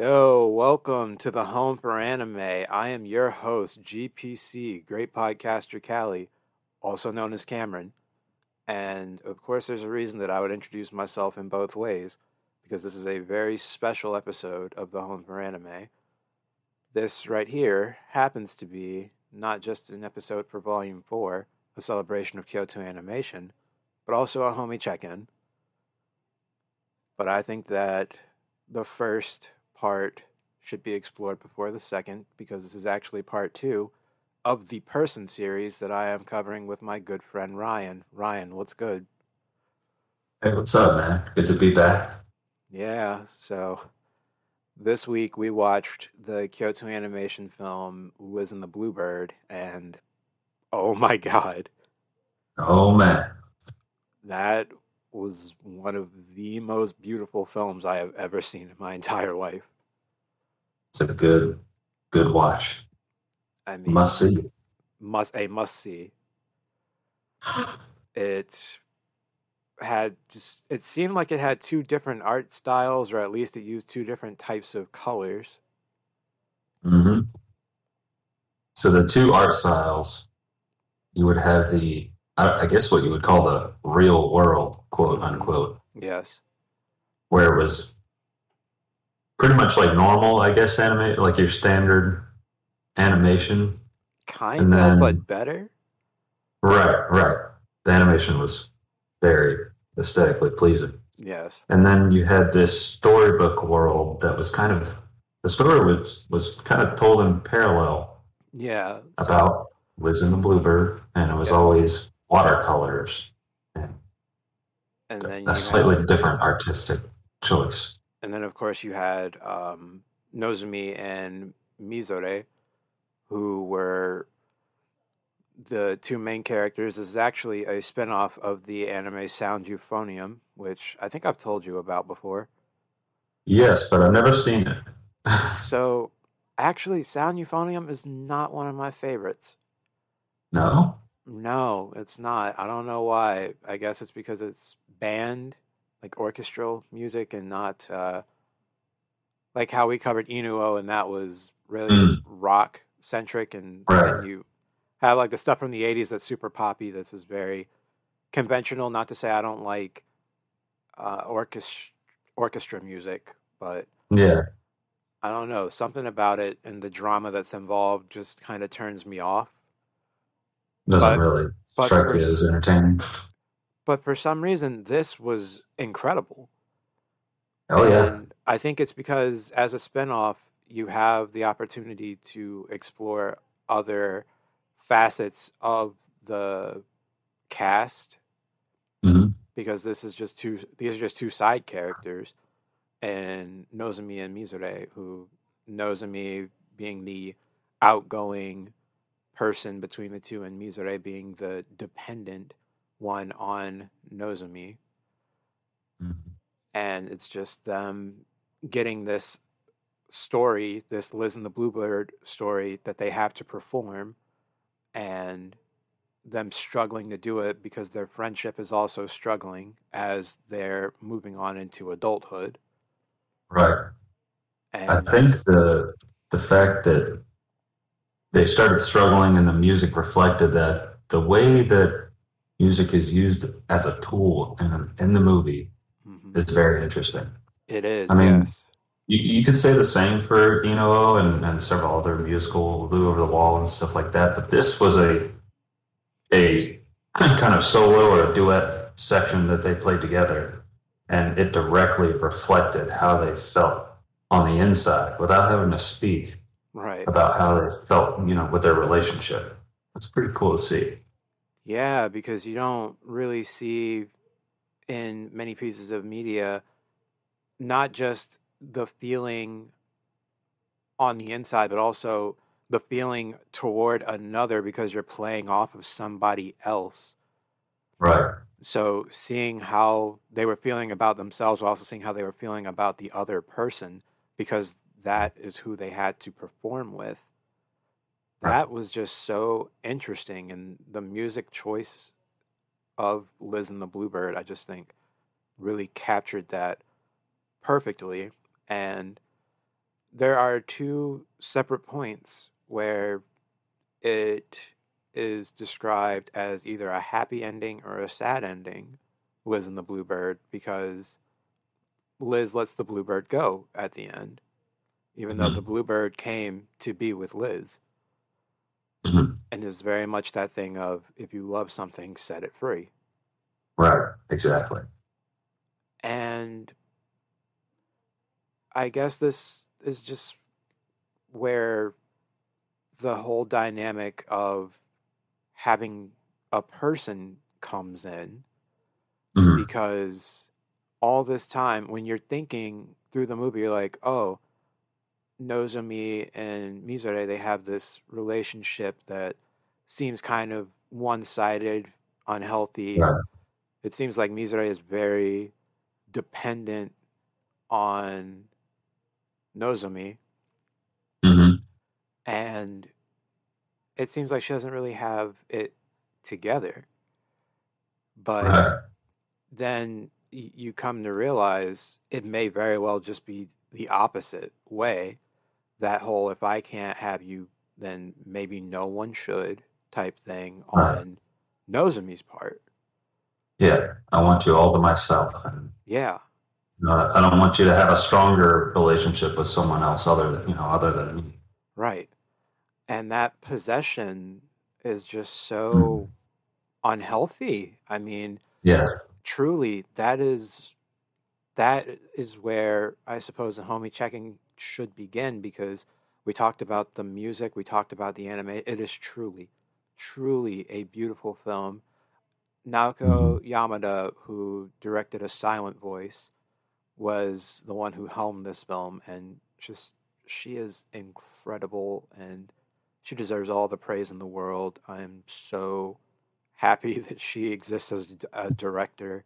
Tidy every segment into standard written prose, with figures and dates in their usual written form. Yo, welcome to the Home for Anime. I am your host, GPC, Great Podcaster Callie, also known as Cameron. And, of course, there's a reason that I would introduce myself in both ways, because this is a very special episode of the Home for Anime. This right here happens to be not just an episode for Volume 4, a celebration of Kyoto Animation, but also a homie check-in. But I think that the first part should be explored before the second, because this is actually part 2 of the Person series that I am covering with my good friend Ryan. Ryan, what's good? Hey, what's up, man? Good to be back. Yeah, so this week we watched the Kyoto Animation film Liz and the Blue Bird, and oh my god. Oh man. That was one of the most beautiful films I have ever seen in my entire life. It's a good watch. I mean, must see. It seemed like it had two different art styles, or at least it used two different types of colors. Mm-hmm. So the two art styles, you would have the, I guess what you would call the real world, quote unquote. Yes. Where it was pretty much like normal, I guess, anime, like your standard animation. Kind of, but better? Right. The animation was very aesthetically pleasing. Yes. And then you had this storybook world that was kind of, the story was kind of told in parallel. Yeah. About Liz and the Bluebird, and it was always watercolors and then a slightly different artistic choice. And then, of course, you had Nozomi and Mizore, who were the two main characters. This is actually a spinoff of the anime Sound Euphonium, which I think I've told you about before. Yes, but I've never seen it. So, actually, Sound Euphonium is not one of my favorites. No? No, it's not. I don't know why. I guess it's because it's band, like orchestral music, and not like how we covered Inu O, and that was really rock-centric, and then you have like the stuff from the 80s that's super poppy. This is very conventional, not to say I don't like orchestra music, but yeah, I don't know. Something about it and the drama that's involved just kind of turns me off. Doesn't really strike you as entertaining. But for some reason, this was incredible. Oh, yeah. And I think it's because as a spinoff, you have the opportunity to explore other facets of the cast. Mm-hmm. Because these are just two side characters. And Nozomi and Mizore, who Nozomi being the outgoing person between the two, and Mizore being the dependent one on Nozomi. Mm-hmm. And it's just them getting this story, this Liz and the Bluebird story that they have to perform, and them struggling to do it because their friendship is also struggling as they're moving on into adulthood. Right. And I think the fact that they started struggling, and the music reflected that. The way that music is used as a tool in the movie is very interesting. It is. I mean, yes. You could say the same for Inu O and several other musical, Loo Over the Wall and stuff like that. But this was a kind of solo or a duet section that they played together, and it directly reflected how they felt on the inside without having to speak. Right. About how they felt, with their relationship. That's pretty cool to see. Yeah, because you don't really see in many pieces of media not just the feeling on the inside, but also the feeling toward another, because you're playing off of somebody else. Right. So seeing how they were feeling about themselves while also seeing how they were feeling about the other person, because that is who they had to perform with. That was just so interesting. And the music choice of Liz and the Bluebird, I just think, really captured that perfectly. And there are two separate points where it is described as either a happy ending or a sad ending, Liz and the Blue Bird, because Liz lets the Blue Bird go at the end, even though the Blue Bird came to be with Liz. And there's very much that thing of, if you love something, set it free. Right, exactly. And I guess this is just where the whole dynamic of having a person comes in, because all this time when you're thinking through the movie, you're like, oh, Nozomi and Mizore, they have this relationship that seems kind of one-sided, unhealthy. Yeah. It seems like Mizore is very dependent on Nozomi. And it seems like she doesn't really have it together. But then you come to realize it may very well just be the opposite way. That whole, if I can't have you, then maybe no one should type thing on Nozomi's part. Yeah, I want you all to myself. And, you know, I don't want you to have a stronger relationship with someone else other than me. Right. And that possession is just so unhealthy. I mean, truly, that is where I suppose the homie checking should begin, because we talked about the music, we talked about the anime. It is truly, truly a beautiful film. Naoko Yamada, who directed A Silent Voice, was the one who helmed this film, and just she is incredible, and she deserves all the praise in the world. I'm so happy that she exists as a director.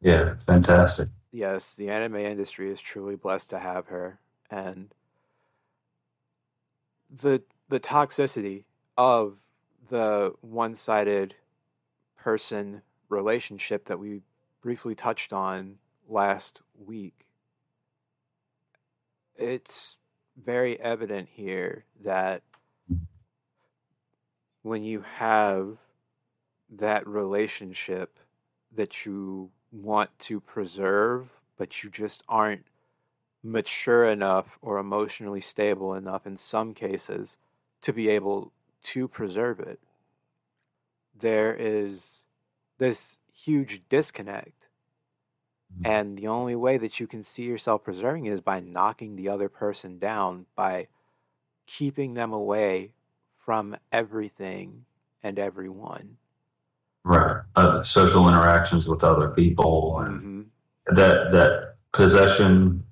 Yeah, fantastic. Yes, the anime industry is truly blessed to have her. And the toxicity of the one-sided person relationship that we briefly touched on last week, it's very evident here that when you have that relationship that you want to preserve, but you just aren't mature enough or emotionally stable enough in some cases to be able to preserve it, there is this huge disconnect. And the only way that you can see yourself preserving it is by knocking the other person down, by keeping them away from everything and everyone. Right. Social interactions with other people, and that possession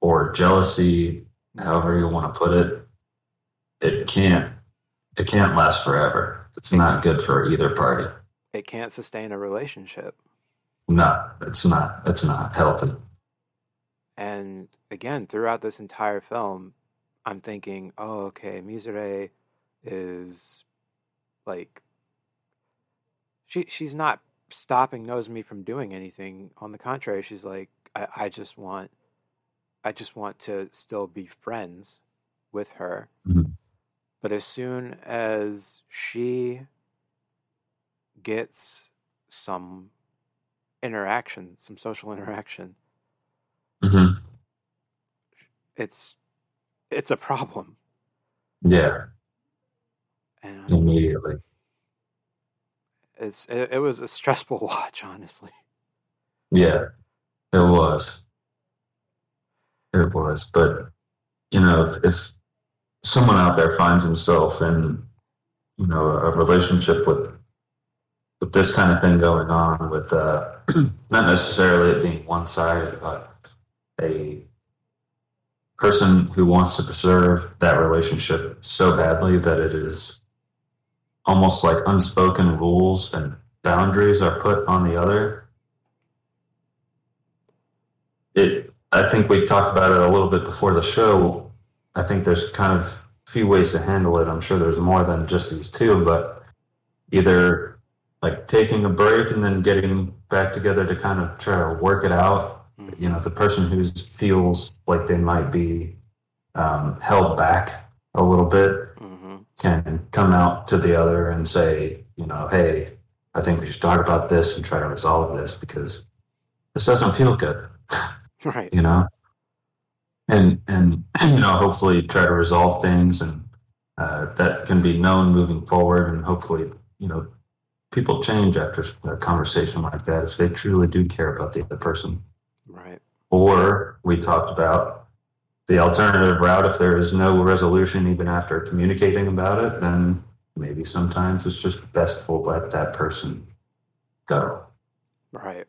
or jealousy, however you want to put it, it can't last forever. It's not good for either party. It can't sustain a relationship. No, it's not. It's not healthy. And again, throughout this entire film, I'm thinking, oh, okay, Mizore is like, she's not stopping Nozomi from doing anything. On the contrary, she's like, I just want to still be friends with her. But as soon as she gets some social interaction, it's a problem. Yeah. And immediately. It was a stressful watch, honestly. Yeah, it was. It was. But, if someone out there finds himself in, a relationship with this kind of thing going on, with not necessarily it being one-sided, but a person who wants to preserve that relationship so badly that it is almost like unspoken rules and boundaries are put on the other. I think we talked about it a little bit before the show. I think there's kind of a few ways to handle it. I'm sure there's more than just these two, but either like taking a break and then getting back together to kind of try to work it out. The person who feels like they might be held back a little bit mm-hmm. can come out to the other and say, you know, hey, I think we should talk about this and try to resolve this because this doesn't feel good. Right. You know? And, you know, hopefully try to resolve things and that can be known moving forward. And hopefully, you know, people change after a conversation like that if they truly do care about the other person. Right. Or we talked about the alternative route. If there is no resolution even after communicating about it, then maybe sometimes it's just best to let that person go. Right.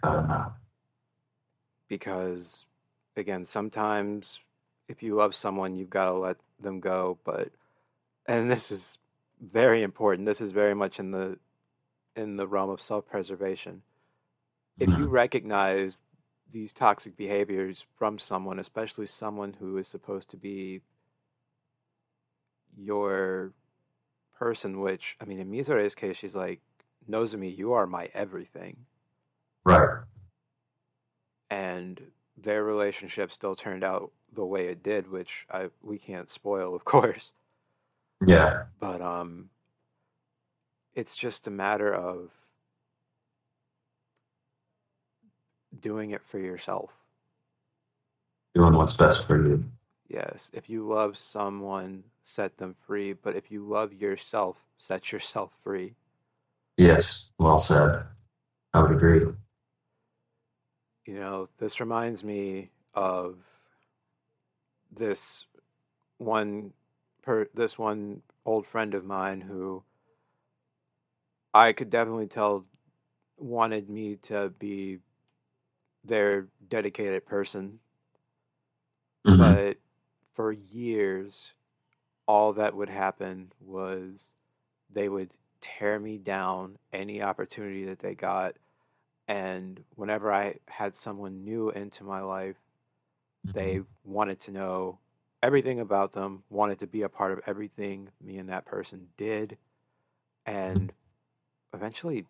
Cut them out. Because, again, sometimes if you love someone, you've got to let them go. But, and this is very important. This is very much in the realm of self-preservation. If you recognize these toxic behaviors from someone, especially someone who is supposed to be your person, which, I mean, in Mizure's case, she's like, Nozomi, you are my everything. Right. And their relationship still turned out the way it did, which we can't spoil, of course. Yeah. But it's just a matter of doing it for yourself. Doing what's best for you. Yes. If you love someone, set them free. But if you love yourself, set yourself free. Yes. Well said. I would agree. You know, this reminds me of this one old friend of mine who I could definitely tell wanted me to be their dedicated person. Mm-hmm. But for years, all that would happen was they would tear me down any opportunity that they got. And whenever I had someone new into my life, they wanted to know everything about them, wanted to be a part of everything me and that person did. And eventually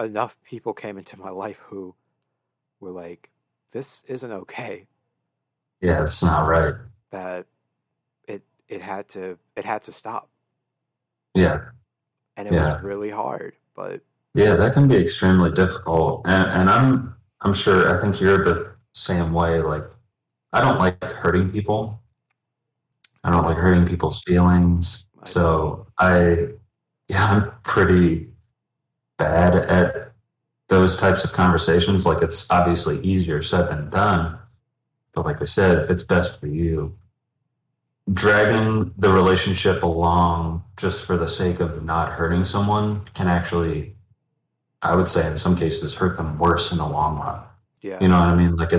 enough people came into my life who were like, this isn't okay. Yeah, it's not right. That it had to stop. Yeah. And it was really hard, but yeah, that can be extremely difficult. And I'm sure, I think you're the same way. Like, I don't like hurting people. I don't like hurting people's feelings. So I'm pretty bad at those types of conversations. Like, it's obviously easier said than done. But like I said, if it's best for you, dragging the relationship along just for the sake of not hurting someone can actually, I would say in some cases, hurt them worse in the long run. Yeah. You know what I mean? Like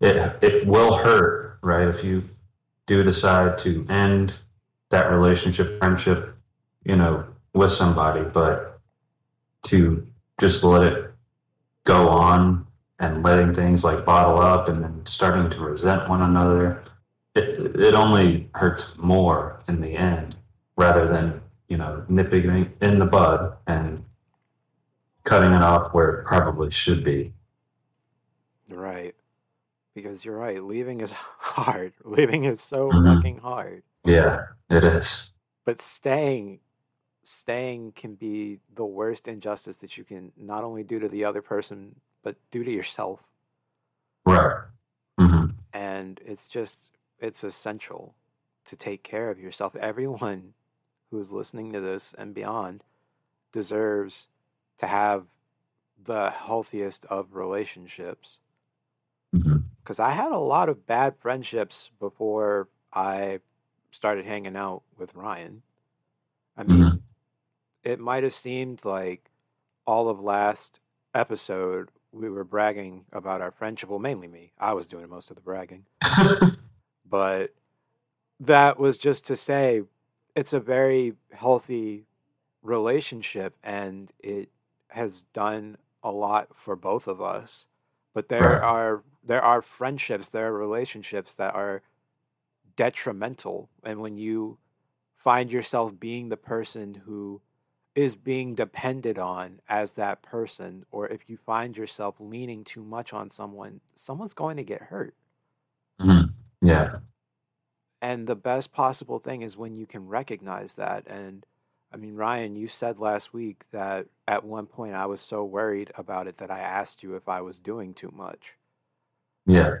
it will hurt, right? If you do decide to end that relationship, friendship, you know, with somebody, but to just let it go on and letting things like bottle up and then starting to resent one another, it only hurts more in the end rather than, you know, nipping in the bud and cutting it off where it probably should be. Right. Because you're right. Leaving is hard. Leaving is so fucking hard. Yeah, it is. But staying can be the worst injustice that you can not only do to the other person, but do to yourself. Right. Mm-hmm. And it's essential to take care of yourself. Everyone who's listening to this and beyond deserves to have the healthiest of relationships. Mm-hmm. Cause I had a lot of bad friendships before I started hanging out with Ryan. I mean, it might've seemed like all of last episode, we were bragging about our friendship. Well, mainly me, I was doing most of the bragging, but that was just to say it's a very healthy relationship and it has done a lot for both of us, but there are friendships, there are relationships that are detrimental. And when you find yourself being the person who is being depended on as that person, or if you find yourself leaning too much on someone's going to get hurt. Mm-hmm. Yeah. And the best possible thing is when you can recognize that. And I mean, Ryan, you said last week that at one point I was so worried about it that I asked you if I was doing too much. Yeah.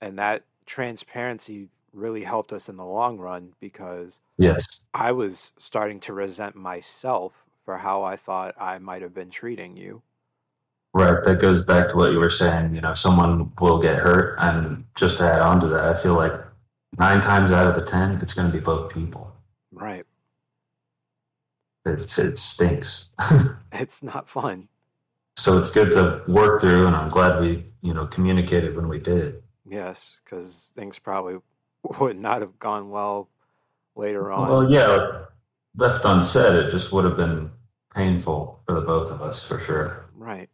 And that transparency really helped us in the long run, because yes, I was starting to resent myself for how I thought I might have been treating you. Right. That goes back to what you were saying. You know, someone will get hurt. And just to add on to that, I feel like 9 times out of 10, it's going to be both people. Right. It stinks. It's not fun. So it's good to work through, and I'm glad we, communicated when we did. Yes, because things probably would not have gone well later on. Well, yeah, left unsaid, it just would have been painful for the both of us, for sure. Right.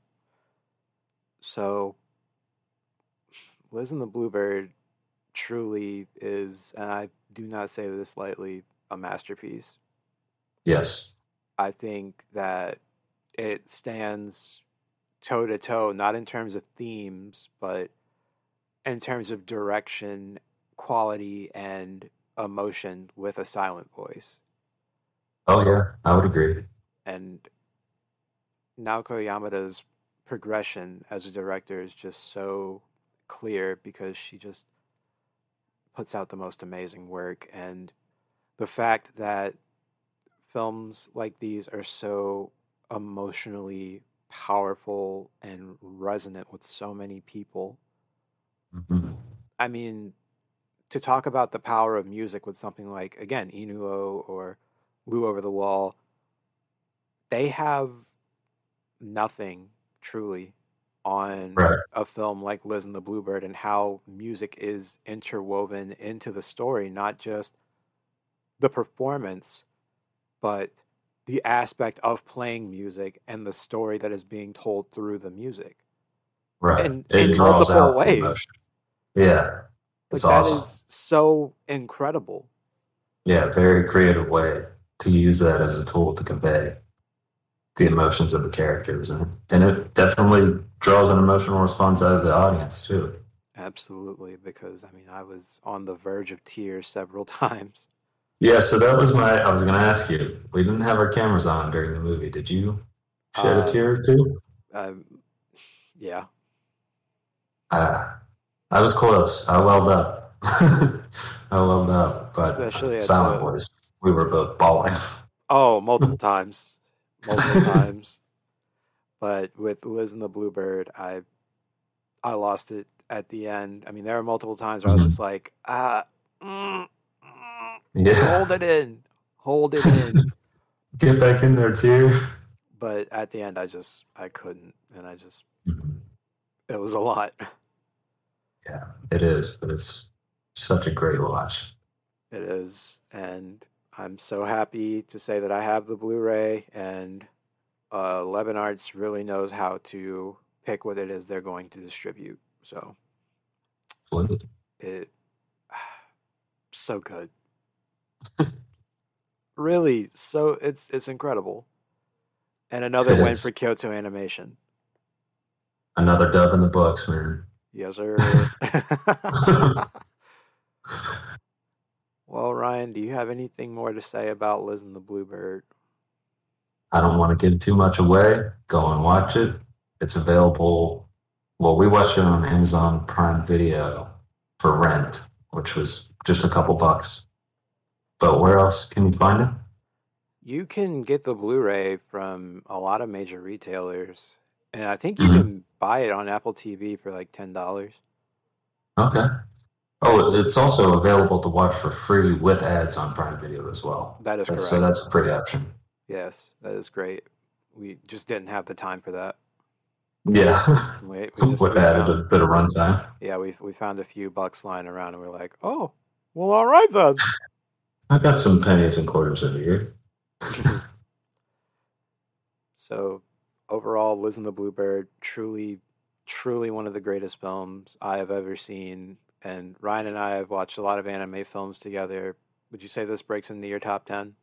So, Liz and the Bluebird truly is, and I do not say this lightly, a masterpiece. Yes. I think that it stands toe-to-toe, not in terms of themes, but in terms of direction, quality, and emotion with A Silent Voice. Oh, yeah. I would agree. And Naoko Yamada's progression as a director is just so clear, because she just puts out the most amazing work. And the fact that films like these are so emotionally powerful and resonant with so many people. Mm-hmm. I mean, to talk about the power of music with something like, again, Inu O or Loo Over the Wall, they have nothing truly on right. a film like Liz and the Blue Bird, and how music is interwoven into the story, not just the performance, but the aspect of playing music and the story that is being told through the music. Right. And in multiple ways. Yeah. It's awesome. That is so incredible. Yeah, very creative way to use that as a tool to convey the emotions of the characters. And it definitely draws an emotional response out of the audience, too. Absolutely, because, I mean, I was on the verge of tears several times. Yeah, so that was I was going to ask you. We didn't have our cameras on during the movie. Did you shed a tear or two? Yeah. I was close. I welled up. But especially at Silent Voice, we were both bawling. Oh, multiple times. But with Liz and the Blue Bird, I lost it at the end. I mean, there were multiple times where I was just like, yeah. Hold it in. Get back in there, too. But at the end, I couldn't. And it was a lot. Yeah, it is. But it's such a great watch. It is. And I'm so happy to say that I have the Blu-ray, and Leben Arts really knows how to pick what it is they're going to distribute. So it's so good. Really, so it's incredible. And another win for Kyoto Animation. Another dub in the books, man. Yes, sir. Well, Ryan, do you have anything more to say about Liz and the Blue Bird? I don't want to give too much away. Go and watch it. It's available. Well, we watched it on Amazon Prime Video for rent, which was just a couple bucks. But where else can you find it? You can get the Blu-ray from a lot of major retailers. And I think you can buy it on Apple TV for like $10. Okay. Oh, it's also available to watch for free with ads on Prime Video as well. That is correct. So that's a great option. Yes, that is great. We just didn't have the time for that. Yeah. We added a bit of runtime. Yeah, we found a few bucks lying around, and we're like, oh, well, all right then. I got some pennies and quarters over here. So, overall, Liz and the Blue Bird, truly, truly one of the greatest films I have ever seen. And Ryan and I have watched a lot of anime films together. Would you say this breaks into your top 10?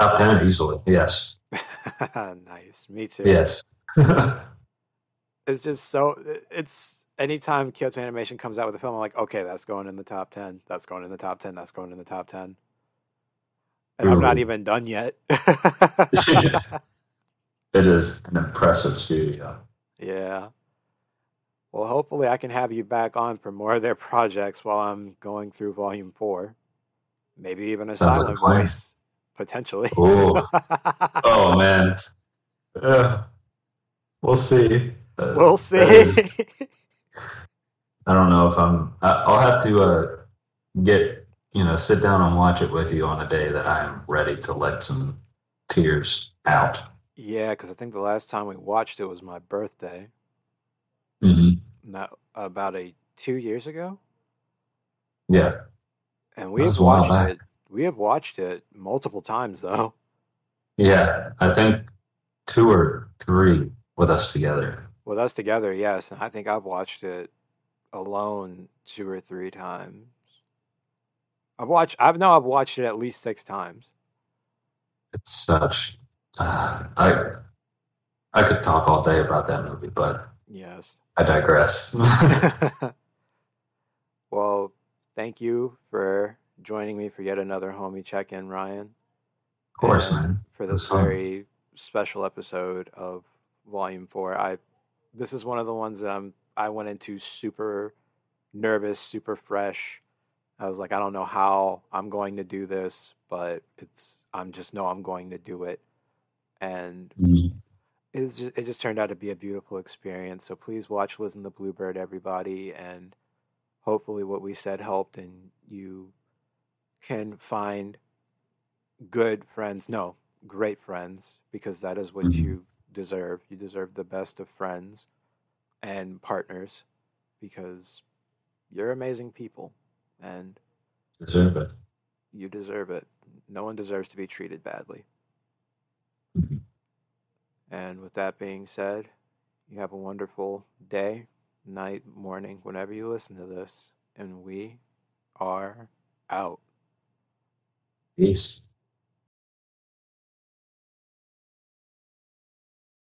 Top 10 easily, yes. Nice, me too. Yes. It's just so, it's anytime Kyoto Animation comes out with a film, I'm like, okay, that's going in the top 10. That's going in the top 10. That's going in the top 10. And I'm not even done yet. It is an impressive studio. Yeah. Well, hopefully I can have you back on for more of their projects while I'm going through Volume 4. Maybe even a Silent Voice, potentially. Oh, man. We'll see. We'll see. I don't know if I'll have to sit down and watch it with you on a day that I am ready to let some tears out. Yeah, because I think the last time we watched it was my birthday. Mm-hmm. Not about 2 years ago. Yeah, and we have watched it multiple times though. Yeah, I think 2 or 3 with us together. With us together, yes, and I think I've watched it alone 2 or 3 times. I've watched it at least 6 times. It's such. I could talk all day about that movie, but yes, I digress. Well, thank you for joining me for yet another Homie Check-in, Ryan. Of course, man. For this very special episode of Volume 4, this is one of the ones that I went into super nervous, super fresh. I was like, I don't know how I'm going to do this, but I'm going to do it. And it just turned out to be a beautiful experience. So please watch Liz and the Blue Bird, everybody. And hopefully what we said helped and you can find great friends, because that is what you deserve. You deserve the best of friends and partners because you're amazing people and deserve it. You deserve it. No one deserves to be treated badly. And with that being said, you have a wonderful day, night, morning, whenever you listen to this. And we are out. Peace.